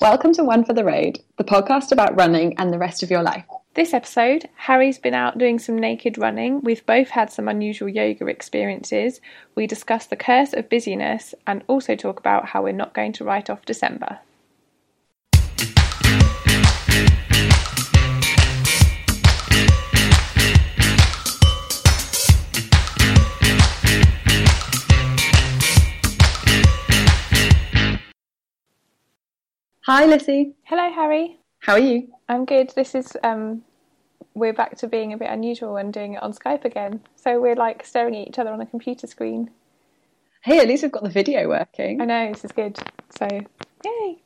Welcome to One for the Road, the podcast about running and the rest of your life. This episode, Harry's been out doing some naked running. We've both had some unusual yoga experiences. We discuss the curse of busyness and also talk about how we're not going to write off December. Hi, Lizzie. Hello, Harry. How are you? I'm good. This is, we're back to being a bit unusual and doing it on Skype again. So we're like staring at each other on a computer screen. Hey, at least we've got the video working. I know, this is good. So, yay.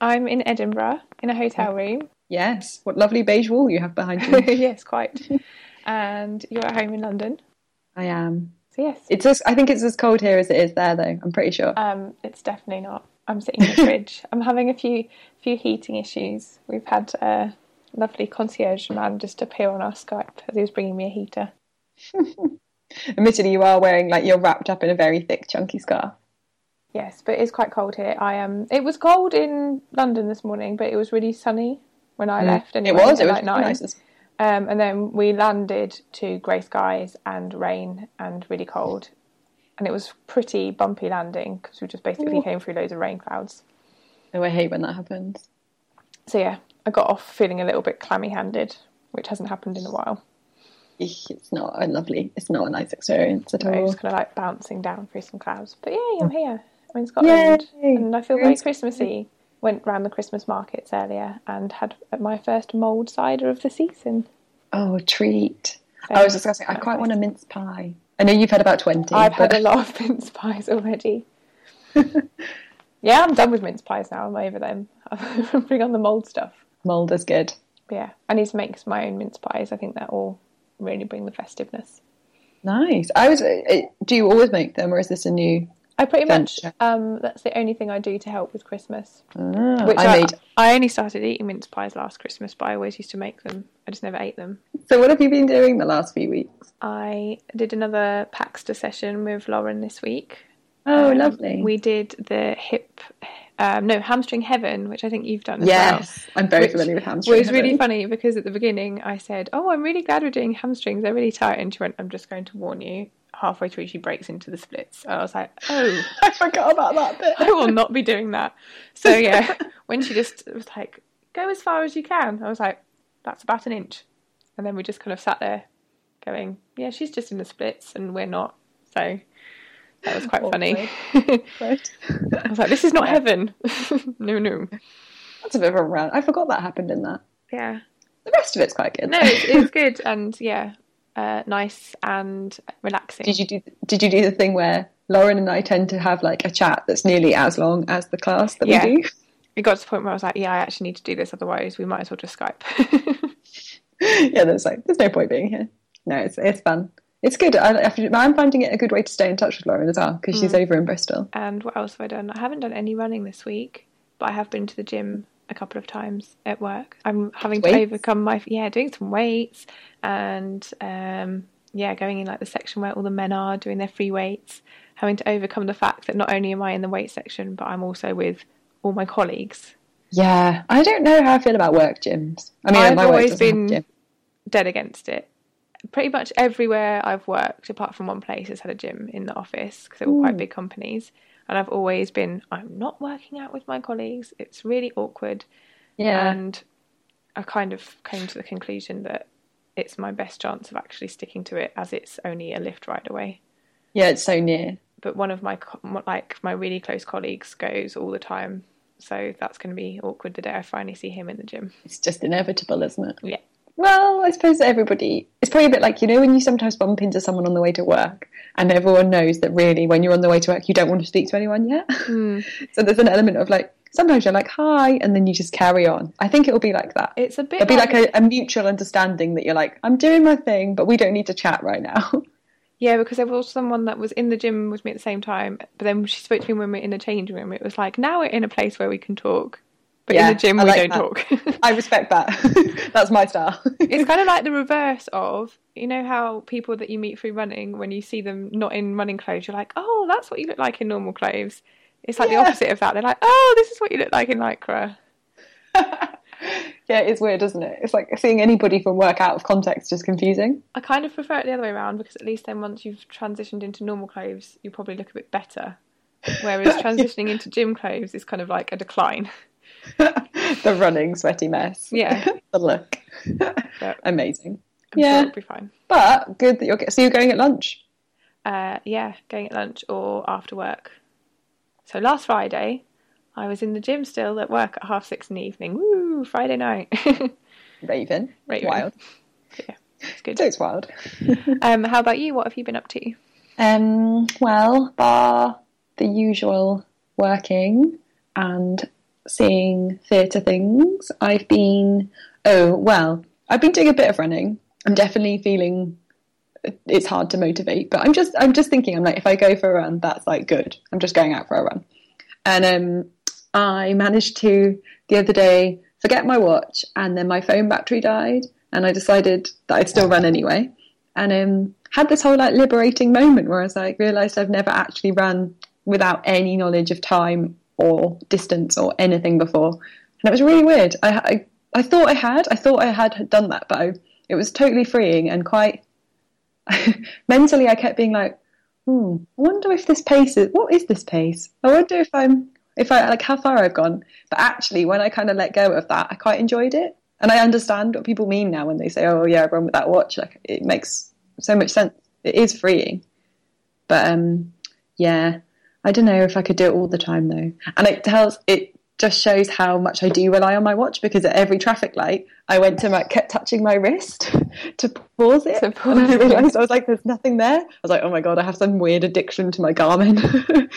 I'm in Edinburgh in a hotel room. Yes. What lovely beige wall you have behind you. Yes, quite. And you're at home in London. I am. So, yes. I think it's as cold here as it is there, though. I'm pretty sure. It's definitely not. I'm sitting in the fridge. I'm having a few heating issues. We've had a lovely concierge man just appear on our Skype as he was bringing me a heater. Admittedly, you are wearing, you're wrapped up in a very thick, chunky scarf. Yes, but it's quite cold here. It was cold in London this morning, but it was really sunny when I left. Anyway, it was nice. And then we landed to grey skies and rain and really cold. And it was pretty bumpy landing because we just basically came through loads of rain clouds. Oh, I hate when that happens. So yeah, I got off feeling a little bit clammy-handed, which hasn't happened in a while. It's not a nice experience at all. I was kind of bouncing down through some clouds. But yay, I'm here. I'm in Scotland. Yay. And I feel very Christmassy. Went round the Christmas markets earlier and had my first mulled cider of the season. Oh, a treat. So I was discussing, I quite want a mince pie. I know you've had about 20. I've had a lot of mince pies already. Yeah, I'm done with mince pies now. I'm over them. I'm bring on the mould stuff. Mould is good. Yeah, I need to make my own mince pies. I think that will really bring the festiveness. Nice. Do you always make them, or is this a new? I pretty much. That's the only thing I do to help with Christmas. Ah, I only started eating mince pies last Christmas, but I always used to make them. I just never ate them. So what have you been doing the last few weeks? I did another Paxter session with Lauren this week. Oh, lovely. We did the hamstring heaven, which I think you've done as well. Yes, I'm very familiar with hamstring heaven. It was really funny because at the beginning I said, oh, I'm really glad we're doing hamstrings. They're really tight. And she went, I'm just going to warn you. Halfway through she breaks into the splits. And I was like, oh. I forgot about that bit. I will not be doing that. So yeah, when she just was like, go as far as you can. I was like, that's about an inch. And then we just kind of sat there going, yeah, she's just in the splits and we're not. So that was quite funny. Right. I was like, this is not heaven. No. That's a bit of a rant. I forgot that happened in that. Yeah. The rest of it's quite good. No, it's good. And yeah. Nice and relaxing. Did you do the thing where Lauren and I tend to have a chat that's nearly as long as the class that we do? It got to the point where I was like, yeah, I actually need to do this, otherwise we might as well just Skype. Yeah, there's no point being here. No, it's fun. It's good. I'm finding it a good way to stay in touch with Lauren as well because she's over in Bristol. And what else have I done? I haven't done any running this week, but I have been to the gym a couple of times at work. I'm having to overcome my doing some weights and going in the section where all the men are doing their free weights, having to overcome the fact that not only am I in the weight section but I'm also with all my colleagues. Yeah, I don't know how I feel about work gyms. I mean, I've always been dead against it. Pretty much everywhere I've worked apart from one place has had a gym in the office because they were quite big companies. And I've always been, I'm not working out with my colleagues. It's really awkward. Yeah. And I kind of came to the conclusion that it's my best chance of actually sticking to it, as it's only a Lyft ride away. Yeah, it's so near. But one of my my really close colleagues goes all the time, so that's going to be awkward the day I finally see him in the gym. It's just inevitable, isn't it? Yeah. Well, I suppose everybody... It's probably a bit like, you know, when you sometimes bump into someone on the way to work and everyone knows that really when you're on the way to work you don't want to speak to anyone yet. Mm. So there's an element of like, sometimes you're like, hi, and then you just carry on. I think it'll be like that. It's a bit It'll be like a mutual understanding that you're like, I'm doing my thing, but we don't need to chat right now. Yeah, because there was someone that was in the gym with me at the same time, but then she spoke to me when we were in the changing room. It was like, now we're in a place where we can talk. But yeah, in the gym, we like don't talk. I respect that. That's my style. It's kind of like the reverse of, you know, how people that you meet through running, when you see them not in running clothes, you're like, oh, that's what you look like in normal clothes. It's like the opposite of that. They're like, oh, this is what you look like in Lycra. Yeah, it's weird, isn't it? It's like seeing anybody from work out of context is confusing. I kind of prefer it the other way around, because at least then once you've transitioned into normal clothes, you probably look a bit better. Whereas transitioning into gym clothes is kind of like a decline. The running sweaty mess. Yeah. The look. But amazing. I'm sure it'll be fine. But good that so you're going at lunch? Yeah, going at lunch or after work. So last Friday, I was in the gym still at work at 6:30 in the evening. Woo, Friday night. Raven. Wild. Yeah, it's good. It's wild. How about you? What have you been up to? Well, bar the usual working and seeing theatre things, I've been doing a bit of running. I'm definitely feeling it's hard to motivate, but I'm just thinking, I'm like, if I go for a run, that's like good. I'm just going out for a run. And I managed to the other day forget my watch, and then my phone battery died, and I decided that I'd still run anyway, and had this whole like liberating moment where I was like, realised I've never actually run without any knowledge of time or distance or anything before, and it was really weird. I thought I had done that, but it was totally freeing and quite mentally I kept being like, I wonder if this pace is, what is this pace? I wonder if I like how far I've gone. But actually when I kind of let go of that, I quite enjoyed it, and I understand what people mean now when they say, oh yeah, I run with that watch. Like, it makes so much sense. It is freeing. But yeah, I don't know if I could do it all the time though. And it just shows how much I do rely on my watch, because at every traffic light, I went to kept touching my wrist to pause it. And I realised, I was like, there's nothing there. I was like, oh my God, I have some weird addiction to my Garmin.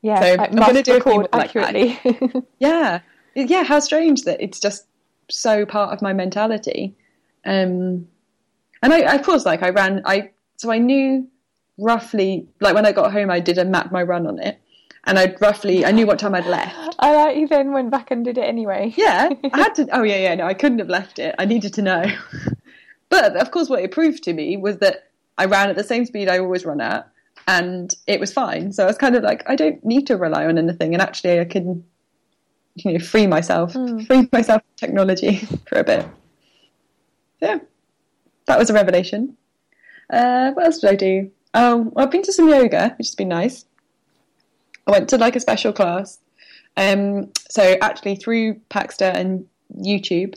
Yeah, so I'm going to do record accurately. Like yeah. Yeah, how strange that it's just so part of my mentality. And I, of course, like I ran, so I knew... roughly, like when I got home, I did a map my run on it, and I knew what time I'd left. I like you then went back and did it anyway. Yeah, I had to. Oh yeah, no, I couldn't have left it. I needed to know. But of course, what it proved to me was that I ran at the same speed I always run at, and it was fine. So I was kind of like, I don't need to rely on anything, and actually, I can, you know, free myself from technology for a bit. Yeah, that was a revelation. What else did I do? I've been to some yoga, which has been nice. I went to like a special class. So actually through Paxter and YouTube,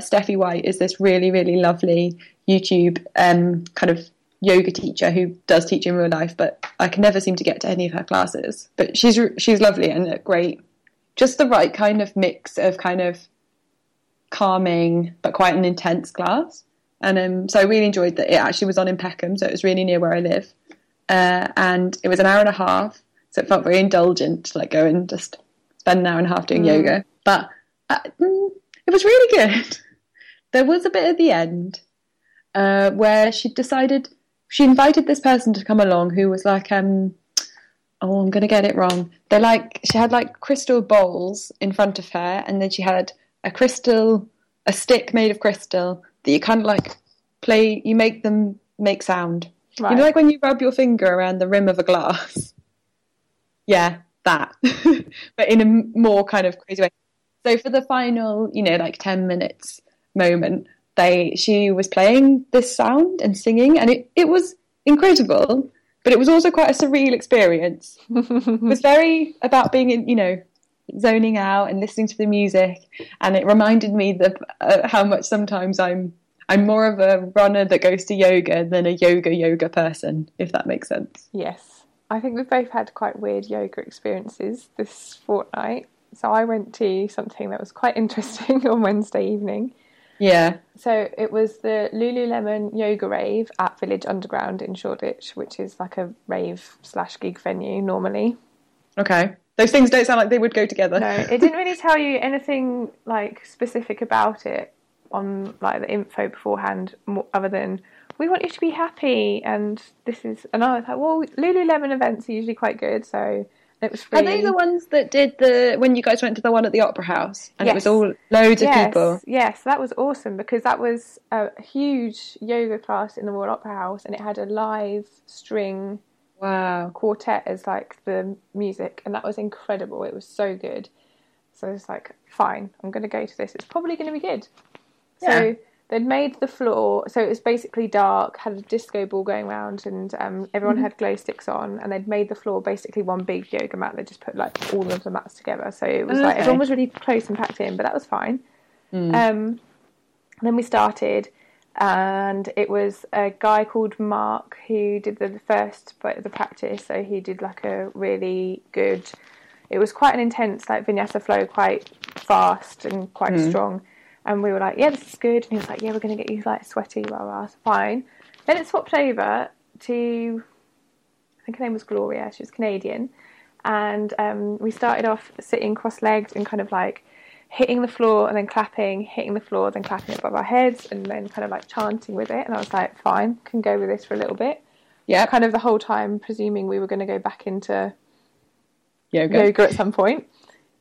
Steffi White is this really, really lovely YouTube kind of yoga teacher who does teach in real life, but I can never seem to get to any of her classes. But she's lovely and great. Just the right kind of mix of kind of calming but quite an intense class. And so I really enjoyed that. It actually was on in Peckham, so it was really near where I live. And it was an hour and a half, so it felt very indulgent to like go and just spend an hour and a half doing yoga. But it was really good. There was a bit at the end where she invited this person to come along who was like, I'm going to get it wrong. She had like crystal bowls in front of her, and then she had a stick made of crystal, that you kind of like play, you make them make sound. Right. You know, like when you rub your finger around the rim of a glass. Yeah, that. But in a more kind of crazy way. So for the final, you know, like 10 minutes moment, she was playing this sound and singing, and it was incredible, but it was also quite a surreal experience. It was very about being in, you know, zoning out and listening to the music. And it reminded me that how much sometimes I'm more of a runner that goes to yoga than a yoga person, if that makes sense. Yes. I think we've both had quite weird yoga experiences this fortnight. So I went to something that was quite interesting on Wednesday evening. Yeah. So it was the Lululemon yoga rave at Village Underground in Shoreditch, which is like a rave / gig venue normally. Okay. Those things don't sound like they would go together. No, it didn't really tell you anything like specific about it on like the info beforehand, other than we want you to be happy and this is. And I was like, well, Lululemon events are usually quite good, so it was free. Are they the ones that did when you guys went to the one at the Opera House and yes. It was all loads of people? Yes, that was awesome because that was a huge yoga class in the Royal Opera House and it had a live string quartet as like the music, and that was incredible. It was so good. So I was like, fine, I'm going to go to this. It's probably going to be good. Yeah. So they'd made the floor, so it was basically dark, had a disco ball going around, and everyone had glow sticks on, and they'd made the floor basically one big yoga mat. They just put like all of the mats together, so it was like everyone was really close and packed in, but that was fine. Then we started, and it was a guy called Mark who did the first bit of the practice. So he did like a really good, it was quite an intense like vinyasa flow, quite fast and quite strong. And we were like, yeah, this is good. And he was like, yeah, we're going to get you, like, sweaty, blah, blah, fine. Then it swapped over to, I think her name was Gloria. She was Canadian. And we started off sitting cross-legged and kind of, like, hitting the floor and then clapping, hitting the floor, then clapping above our heads, and then kind of, like, chanting with it. And I was like, fine, can go with this for a little bit. Yeah. Kind of the whole time presuming we were going to go back into yoga at some point.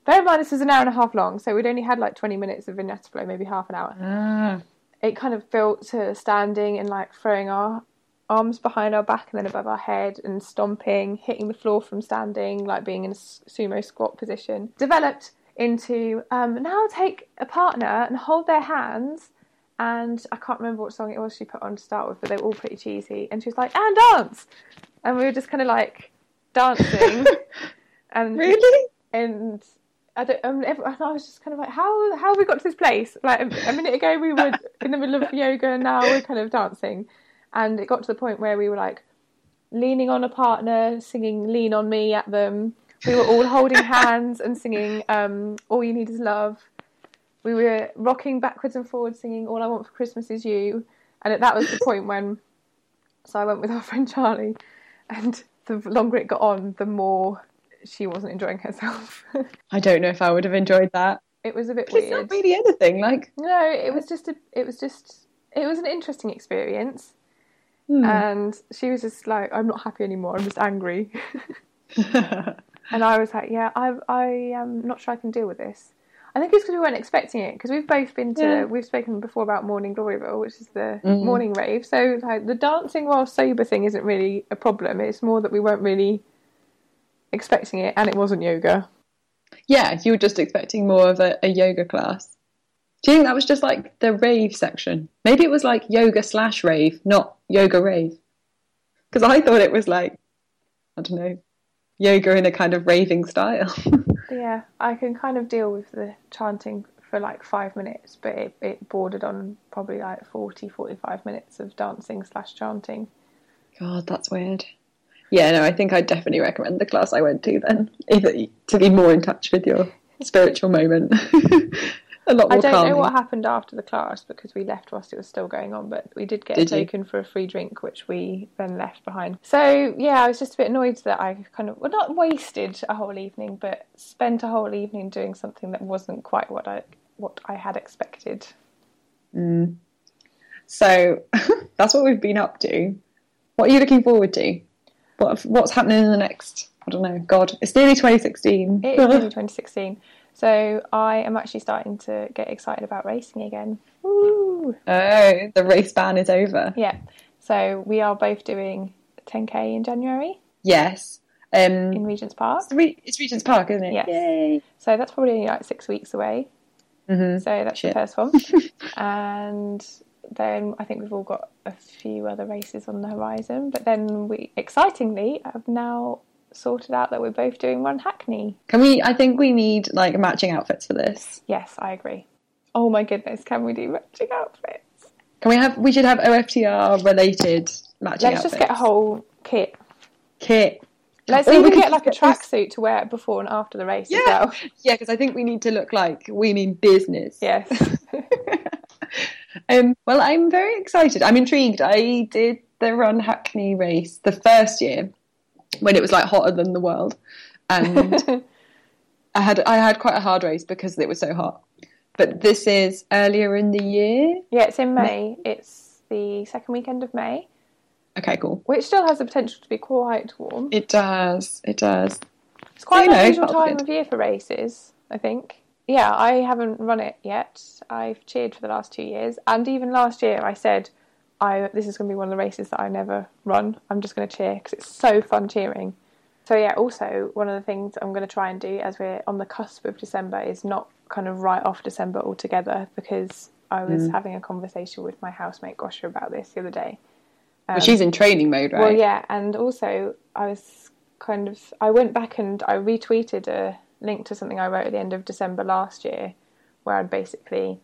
Bear in mind, this was an hour and a half long, so we'd only had like 20 minutes of vinyasa flow, maybe half an hour. It kind of built to standing and like throwing our arms behind our back and then above our head and stomping, hitting the floor from standing, like being in a sumo squat position. Developed into, now take a partner and hold their hands. And I can't remember what song it was she put on to start with, but they were all pretty cheesy. And she was like, and dance! And we were just kind of like dancing. And really? And I was just kind of like, how have we got to this place? Like a minute ago we were in the middle of yoga and now we're kind of dancing. And it got to the point where we were like leaning on a partner, singing Lean On Me at them. We were all holding hands and singing All You Need Is Love. We were rocking backwards and forwards singing All I Want For Christmas Is You. And that was the point when, so I went with our friend Charlie, and the longer it got on, the more she wasn't enjoying herself. I don't know if I would have enjoyed that. It was a bit weird. It's not really anything like. No, it was an interesting experience. And she was just like, I'm not happy anymore. I'm just angry. And I was like, yeah, I am not sure I can deal with this. I think it's because we weren't expecting it, because we've both been to, we've spoken before about Morning Gloryville, which is the morning rave. So like the dancing while sober thing isn't really a problem. It's more that we weren't really expecting it, and it wasn't yoga. Yeah, you were just expecting more of a yoga class. Do you think that was just like the rave section? Maybe it was like yoga / rave, not yoga rave. Because I thought it was like, I don't know, yoga in a kind of raving style. Yeah, I can kind of deal with the chanting for like 5 minutes, but it bordered on probably like 45 minutes of dancing / chanting. God, that's weird. Yeah, no, I think I'd definitely recommend the class I went to then, to be more in touch with your spiritual moment. A lot more calming. I don't know what happened after the class, because we left whilst it was still going on, but we did get taken for a free drink, which we then left behind. So, yeah, I was just a bit annoyed that I kind of, well, not wasted a whole evening, but spent a whole evening doing something that wasn't quite what I had expected. So, that's what we've been up to. What are you looking forward to? What's happening in the next, I don't know, God, it's nearly 2016. It is nearly 2016. So I am actually starting to get excited about racing again. Woo! Oh, the race ban is over. Yeah. So we are both doing 10K in January. Yes. In Regent's Park. It's Regent's Park, isn't it? Yes. Yay. So that's probably only like 6 weeks away. So that's the first one. And then I think we've all got a few other races on the horizon, but then excitingly, I've now sorted out that we're both doing Run Hackney. I think we need like matching outfits for this. Yes, I agree. Oh my goodness, can we do matching outfits? We should have OFTR related matching outfits. Let's just get a whole kit. Let's even get like a tracksuit to wear before and after the race as well. Yeah, because I think we need to look like we mean business. Yes. Well, I'm very excited. I'm intrigued. I did the Run Hackney race the first year when it was like hotter than the world, and I had quite a hard race because it was so hot. But this is earlier in the year. Yeah, it's in May. It's the second weekend of May. Okay, cool. Which still has the potential to be quite warm. It does. It's quite an unusual time of year for races, I think. Yeah, I haven't run it yet. I've cheered for the last 2 years. And even last year I said, this is going to be one of the races that I never run. I'm just going to cheer because it's so fun cheering. So yeah, also one of the things I'm going to try and do as we're on the cusp of December is not kind of write off December altogether, because I was having a conversation with my housemate Gosha about this the other day. Well, she's in training mode, right? Well, yeah, and also I went back and I retweeted a link to something I wrote at the end of December last year, where I'd basically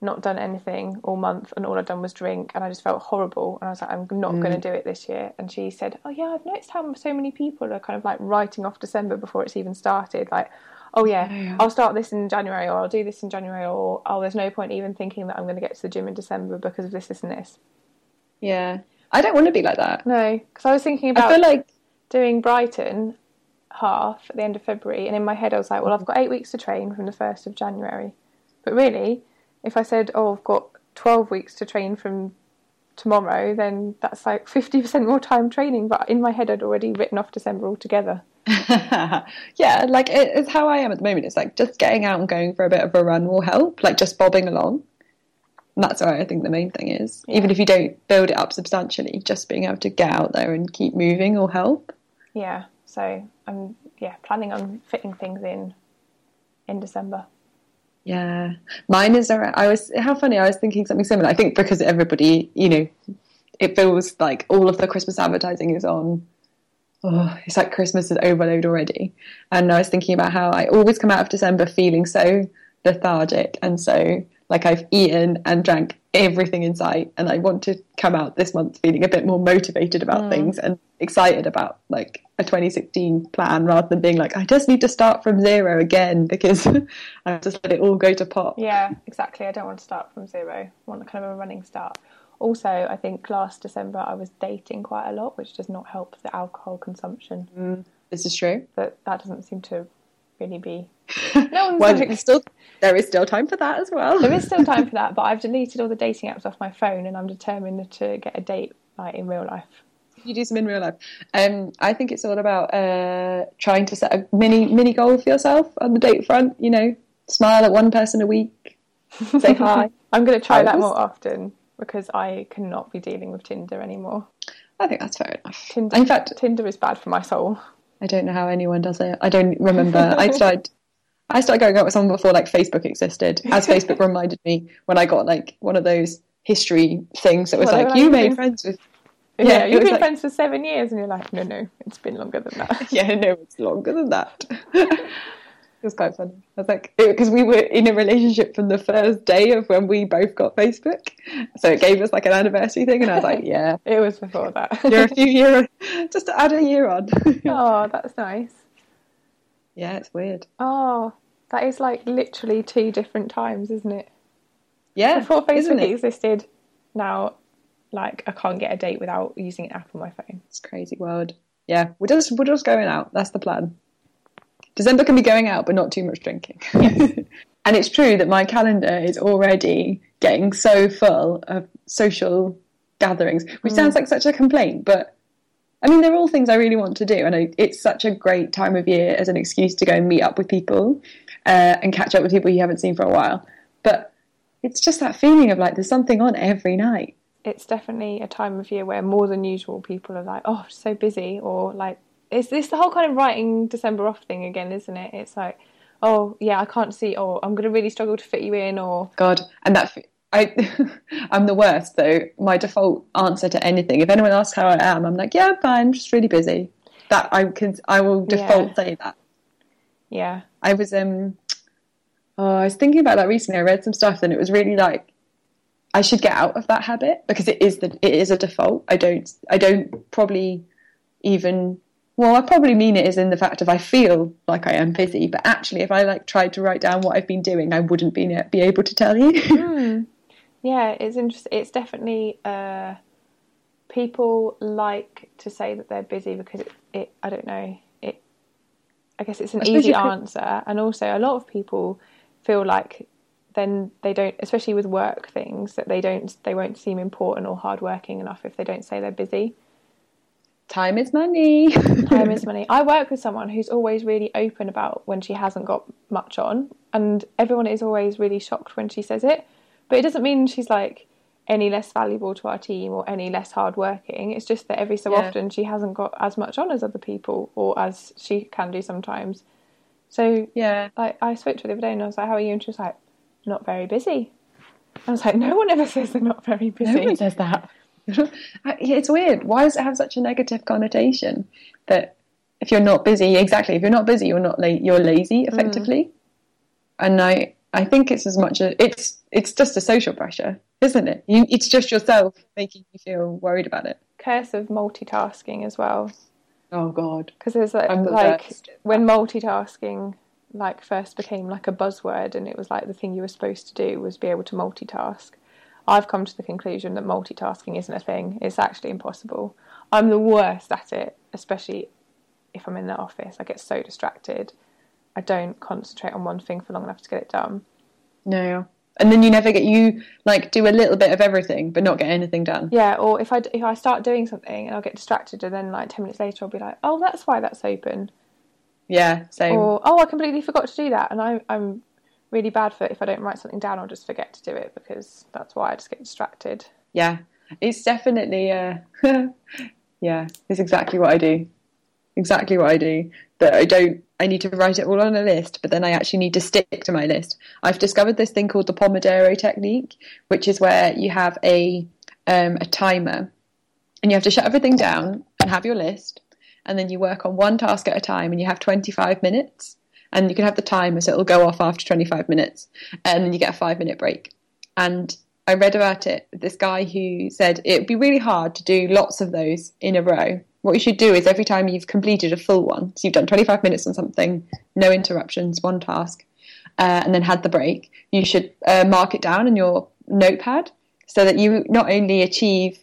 not done anything all month and all I'd done was drink, and I just felt horrible, and I was like, I'm not going to do it this year. And she said, oh yeah, I've noticed how so many people are kind of like writing off December before it's even started, like, oh yeah, I'll start this in January, or I'll do this in January, or oh, there's no point even thinking that I'm going to get to the gym in December because of this, this and this. Yeah, I don't want to be like that. No, because I was thinking about doing Brighton half at the end of February, and in my head I was like, well, I've got 8 weeks to train from the 1st of January. But really, if I said, oh, I've got 12 weeks to train from tomorrow, then that's like 50% more time training. But in my head I'd already written off December altogether. Yeah, like it's how I am at the moment. It's like just getting out and going for a bit of a run will help, like just bobbing along. And that's why I think the main thing is, even if you don't build it up substantially, just being able to get out there and keep moving will help. Yeah, so I'm planning on fitting things in December. Yeah, mine is around. How funny! I was thinking something similar. I think because everybody, it feels like all of the Christmas advertising is on. Oh, it's like Christmas is overload already, and I was thinking about how I always come out of December feeling so lethargic and so. Like I've eaten and drank everything in sight, and I want to come out this month feeling a bit more motivated about things and excited about like a 2016 plan, rather than being like, I just need to start from zero again because I've just let it all go to pot. Yeah, exactly. I don't want to start from zero. I want kind of a running start. Also, I think last December I was dating quite a lot, which does not help the alcohol consumption. This is true. But that doesn't seem to really be... No one's there is still time for that as well. There is still time for that, but I've deleted all the dating apps off my phone, and I'm determined to get a date like in real life. You do some in real life. I think it's all about trying to set a mini goal for yourself on the date front. Smile at one person a week, say hi. I'm going to try that more often because I cannot be dealing with Tinder anymore. I think that's fair enough. Tinder is bad for my soul. I don't know how anyone does it. I don't remember. I started going out with someone before like Facebook existed, as Facebook reminded me when I got like one of those history things that was you made friends with. Yeah, you've been friends for 7 years, and you're like, no, it's been longer than that. Yeah, no, it's longer than that. It was quite funny. I was like, because we were in a relationship from the first day of when we both got Facebook, so it gave us like an anniversary thing, and I was like, yeah, it was before that. You're a few years, just to add a year on. Oh, that's nice. Yeah, it's weird. Oh, that is like literally two different times, isn't it? Yeah. Before Facebook existed, now, like, I can't get a date without using an app on my phone. It's a crazy world. Yeah, we're just going out. That's the plan. December can be going out, but not too much drinking. Yes. And it's true that my calendar is already getting so full of social gatherings, which sounds like such a complaint, but... I mean, they're all things I really want to do, and it's such a great time of year as an excuse to go and meet up with people and catch up with people you haven't seen for a while. But it's just that feeling of, like, there's something on every night. It's definitely a time of year where more than usual people are like, oh, so busy, or, like, it's this the whole kind of writing December off thing again, isn't it? It's like, oh, yeah, I can't see, or I'm going to really struggle to fit you in, or... God, and that... I'm the worst, though. My default answer to anything, if anyone asks how I am, I'm like, yeah, I'm fine, I'm just really busy. that I will default say that. Yeah. I was thinking about that recently. I read some stuff and it was really like, I should get out of that habit because it is a default. I don't probably even, well, I probably mean it is in the fact of I feel like I am busy, but actually if I like tried to write down what I've been doing, I wouldn't be able to tell you. Yeah, it's interesting. It's definitely, people like to say that they're busy because it I don't know, it, I guess it's an easy answer. And also a lot of people feel like then they don't, especially with work things, that they won't seem important or hardworking enough if they don't say they're busy. Time is money. Time is money. I work with someone who's always really open about when she hasn't got much on, and everyone is always really shocked when she says it. But it doesn't mean she's like any less valuable to our team or any less hardworking. It's just that every so often she hasn't got as much on as other people, or as she can do sometimes. So yeah, like I spoke to her the other day and I was like, "How are you?" And she was like, "Not very busy." I was like, no one ever says they're not very busy. No one says that. It's weird. Why does it have such a negative connotation that if you're not busy, exactly, if you're not busy, you're not late, you're lazy, effectively. And I think it's as much a it's just a social pressure, isn't it? It's just yourself making you feel worried about it. Curse of multitasking as well. Oh God, because there's like when multitasking like first became like a buzzword, and it was like the thing you were supposed to do was be able to multitask. I've come to the conclusion that multitasking isn't a thing. It's actually impossible. I'm the worst at it, especially if I'm in the office. I get so distracted. I don't concentrate on one thing for long enough to get it done. No. And then you like do a little bit of everything but not get anything done. Yeah, or if I start doing something and I'll get distracted, and then like 10 minutes later I'll be like, oh, that's why that's open. Yeah, same. Or, oh, I completely forgot to do that. And I'm really bad for it. If I don't write something down, I'll just forget to do it, because that's why I just get distracted. Yeah, it's definitely, yeah, it's exactly what I do. Exactly what I do. But I need to write it all on a list, but then I actually need to stick to my list. I've discovered this thing called the Pomodoro technique, which is where you have a timer and you have to shut everything down and have your list. And then you work on one task at a time, and you have 25 minutes, and you can have the timer, so it'll go off after 25 minutes, and then you get a 5-minute break. And I read about it, this guy who said it would be really hard to do lots of those in a row. What you should do is every time you've completed a full one, so you've done 25 minutes on something, no interruptions, one task, and then had the break, you should mark it down in your notepad so that you not only achieve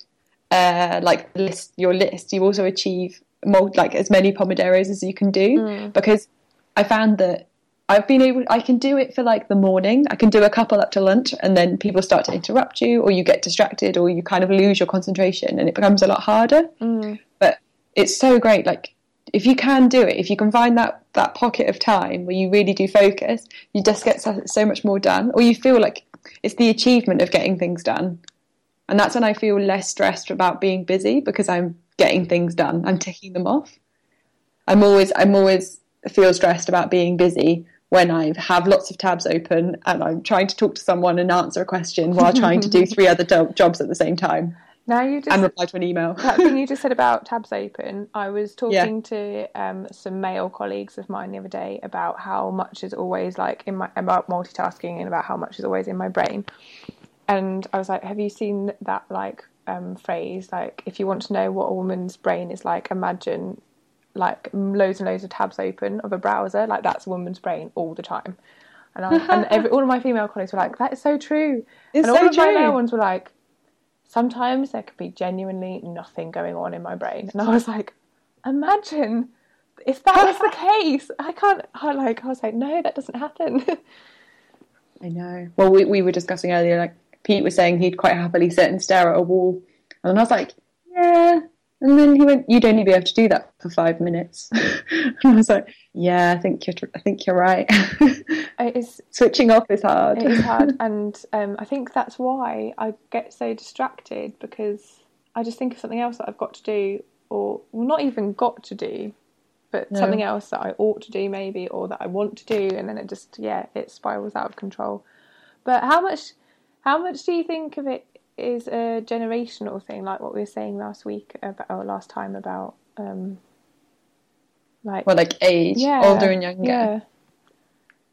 your list, you also achieve more, like as many Pomodoros as you can do. Because I found that I can do it for like the morning, I can do a couple up to lunch, and then people start to interrupt you, or you get distracted, or you kind of lose your concentration, and it becomes a lot harder. But it's so great, like if you can do it, if you can find that pocket of time where you really do focus, you just get so much more done, or you feel like it's the achievement of getting things done. And that's when I feel less stressed about being busy, because I'm getting things done, I'm ticking them off. I'm always feel stressed about being busy when I have lots of tabs open and I'm trying to talk to someone and answer a question while trying to do 3 other jobs at the same time. Now you just and reply to an email. That thing you just said about tabs open, I was talking to some male colleagues of mine the other day about how much is always like about multitasking, and about how much is always in my brain. And I was like, have you seen that like phrase, like if you want to know what a woman's brain is like, imagine like loads and loads of tabs open of a browser, like that's a woman's brain all the time. And all of my female colleagues were like, that is so true. It's and all so of true. My male ones were like, sometimes there could be genuinely nothing going on in my brain. And I was like, imagine if that was the case. I was like, no, that doesn't happen. I know. Well, we were discussing earlier, like Pete was saying he'd quite happily sit and stare at a wall, and I was like, yeah. And then he went, you'd only be able to do that for 5 minutes. And I was like, yeah, I think you're right. It is, switching off is hard. It is hard, and I think that's why I get so distracted, because I just think of something else that I've got to do, or well, not even got to do, but something else that I ought to do maybe, or that I want to do, and then it just it spirals out of control. But how much do you think of it is a generational thing, like what we were saying last time about like, well, like age, older and younger. Yeah.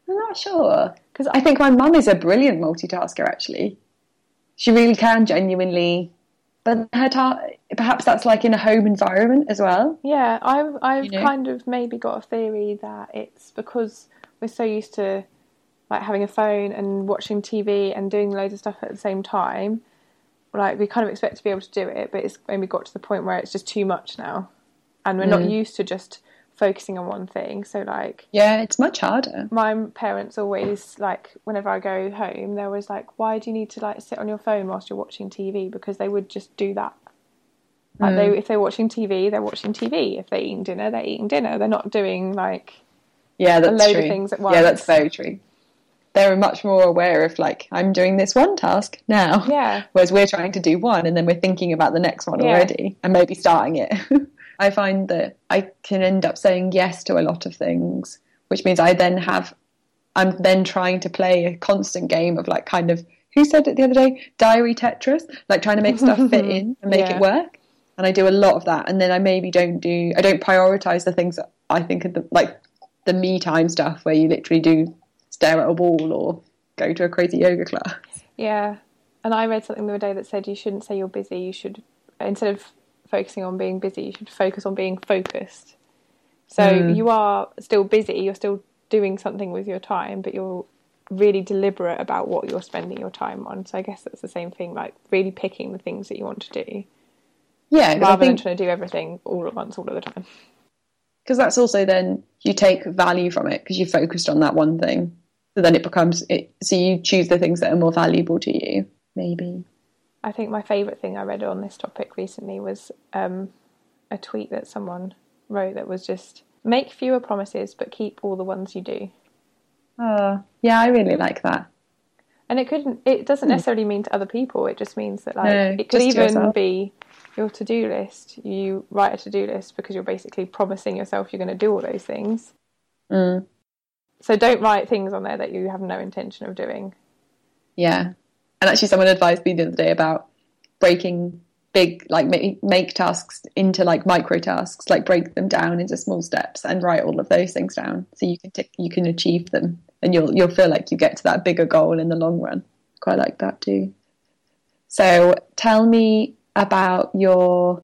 I'm not sure, because I think my mum is a brilliant multitasker. Actually, she really can genuinely. But her perhaps that's like in a home environment as well. Yeah, I've kind of maybe got a theory that it's because we're so used to like having a phone and watching TV and doing loads of stuff at the same time. Like we kind of expect to be able to do it, but it's when we got to the point where it's just too much now, and we're not used to just focusing on one thing. So like, yeah, it's much harder. My parents always, like, whenever I go home, they're always like, why do you need to like sit on your phone whilst you're watching TV? Because they would just do that. Like if they're watching TV, they're watching TV. If they're eating dinner, they're eating dinner. They're not doing like a load of things at once. Yeah, that's very true. They're much more aware of like, I'm doing this one task now. Yeah. Whereas we're trying to do one and then we're thinking about the next one already and maybe starting it. I find that I can end up saying yes to a lot of things, which means I'm then trying to play a constant game of like kind of, who said it the other day? Diary Tetris, like trying to make stuff fit in and make it work. And I do a lot of that. And then I maybe don't prioritise the things that I think are like the me time stuff where you literally do stare at a wall or go to a crazy yoga class. Yeah. And I read something the other day that said you shouldn't say you're busy. You should, instead of focusing on being busy, you should focus on being focused. So you are still busy, you're still doing something with your time, but you're really deliberate about what you're spending your time on. So I guess that's the same thing, like really picking the things that you want to do. Yeah. Rather than trying to do everything all at once, all of the time. Because that's also then you take value from it because you're focused on that one thing. So then it becomes, so you choose the things that are more valuable to you, maybe. I think my favourite thing I read on this topic recently was a tweet that someone wrote that was just, make fewer promises but keep all the ones you do. Yeah, I really like that. And it doesn't necessarily mean to other people, it just means that like it could even be your to-do list. You write a to-do list because you're basically promising yourself you're going to do all those things. So don't write things on there that you have no intention of doing. Yeah. And actually someone advised me the other day about breaking big, like make tasks into like micro tasks, like break them down into small steps and write all of those things down so you can achieve them and you'll feel like you get to that bigger goal in the long run. Quite like that too. So tell me about your...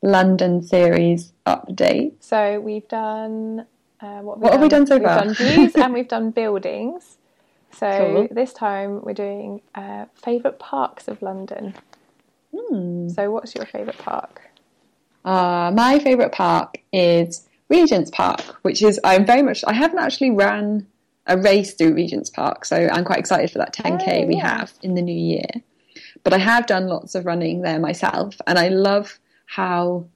London series update. So we've done what have we done so far? We've done views and we've done buildings. So cool. This time we're doing favourite parks of London. So what's your favourite park? My favourite park is Regent's Park, which is, I haven't actually ran a race through Regent's Park, so I'm quite excited for that 10K we have in the new year. But I have done lots of running there myself, and I love how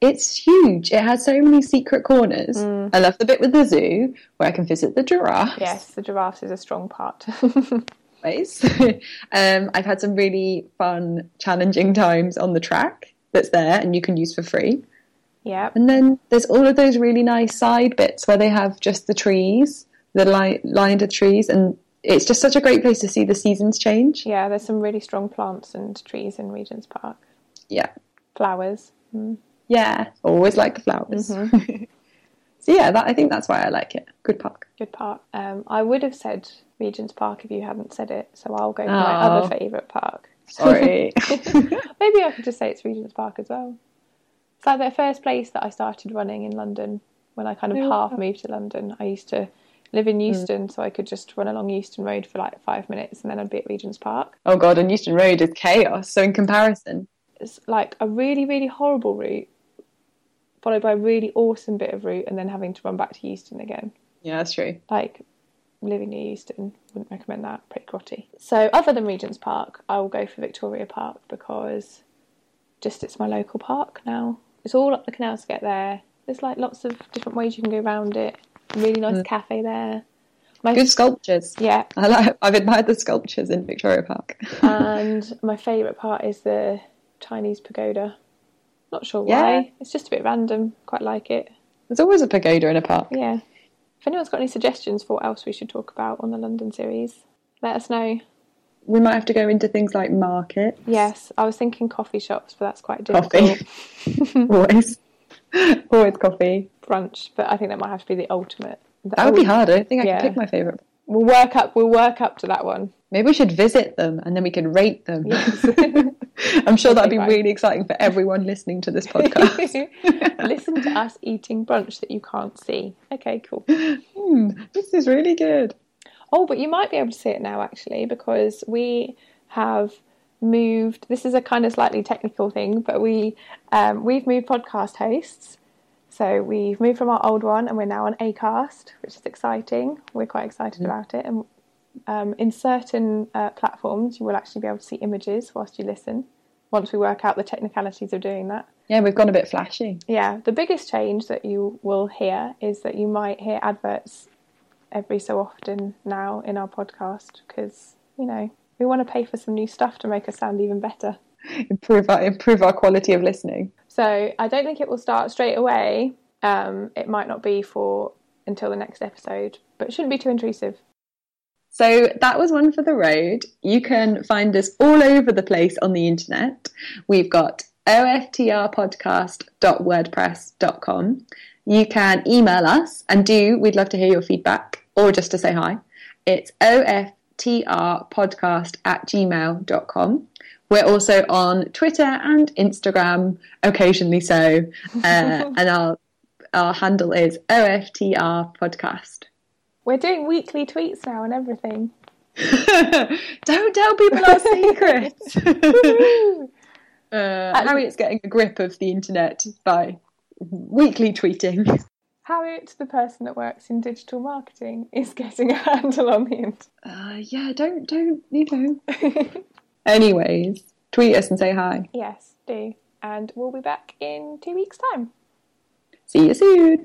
it's huge. It has so many secret corners. Mm. I love the bit with the zoo where I can visit the giraffes. Yes, the giraffes is a strong part. Always. I've had some really fun, challenging times on the track that's there and you can use for free. Yeah. And then there's all of those really nice side bits where they have just the trees, the lined with trees, and it's just such a great place to see the seasons change. Yeah, there's some really strong plants and trees in Regent's Park. Yeah. Flowers. Mm. Yeah, always like the flowers. Mm-hmm. So yeah, I think that's why I like it. Good park. Good park. I would have said Regent's Park if you hadn't said it, so I'll go for my other favourite park. Sorry. Maybe I could just say it's Regent's Park as well. It's like the first place that I started running in London when I kind of half moved to London. I used to live in Euston, so I could just run along Euston Road for like 5 minutes and then I'd be at Regent's Park. Oh God, and Euston Road is chaos. So in comparison, it's like a really, really horrible route followed by a really awesome bit of route and then having to run back to Euston again. Yeah, that's true. Like, living near Euston, wouldn't recommend that. Pretty grotty. So other than Regent's Park, I will go for Victoria Park because just it's my local park now. It's all up the canal to get there. There's like lots of different ways you can go around it. Really nice cafe there. Good sculptures. Yeah. I've admired the sculptures in Victoria Park. And my favourite part is the Chinese pagoda. Not sure why. Yeah. It's just a bit random. Quite like it. There's always a pagoda in a park. Yeah. If anyone's got any suggestions for what else we should talk about on the London series, let us know. We might have to go into things like markets. Yes, I was thinking coffee shops, but that's quite difficult. Coffee. Always coffee. Brunch, but I think that might have to be the ultimate. That would be hard. I don't think I can pick my favourite. We'll work up to that one. Maybe we should visit them and then we can rate them. Yes. I'm sure that'd be really exciting for everyone listening to this podcast. Listen to us eating brunch that you can't see. Okay, cool. This is really good. Oh, but you might be able to see it now, actually, because we have moved. This is a kind of slightly technical thing, but we've moved podcast hosts. So we've moved from our old one and we're now on Acast, which is exciting. We're quite excited about it. And in certain platforms, you will actually be able to see images whilst you listen, once we work out the technicalities of doing that. Yeah, we've gone a bit flashy. Yeah, the biggest change that you will hear is that you might hear adverts every so often now in our podcast because, you know, we want to pay for some new stuff to make us sound even better. Improve our quality of listening. So I don't think it will start straight away. It might not be until the next episode, but it shouldn't be too intrusive. So that was One for the Road. You can find us all over the place on the internet. We've got oftrpodcast.wordpress.com. You can email us and we'd love to hear your feedback or just to say hi. It's oftrpodcast@gmail.com. We're also on Twitter and Instagram, occasionally so, and our handle is OFTR Podcast. We're doing weekly tweets now and everything. Don't tell people our secrets. Harriet's getting a grip of the internet by weekly tweeting. Harriet, the person that works in digital marketing, is getting a handle on the internet. Yeah, don't, you know. Anyways, tweet us and say hi. Yes, do. And we'll be back in 2 weeks' time. See you soon.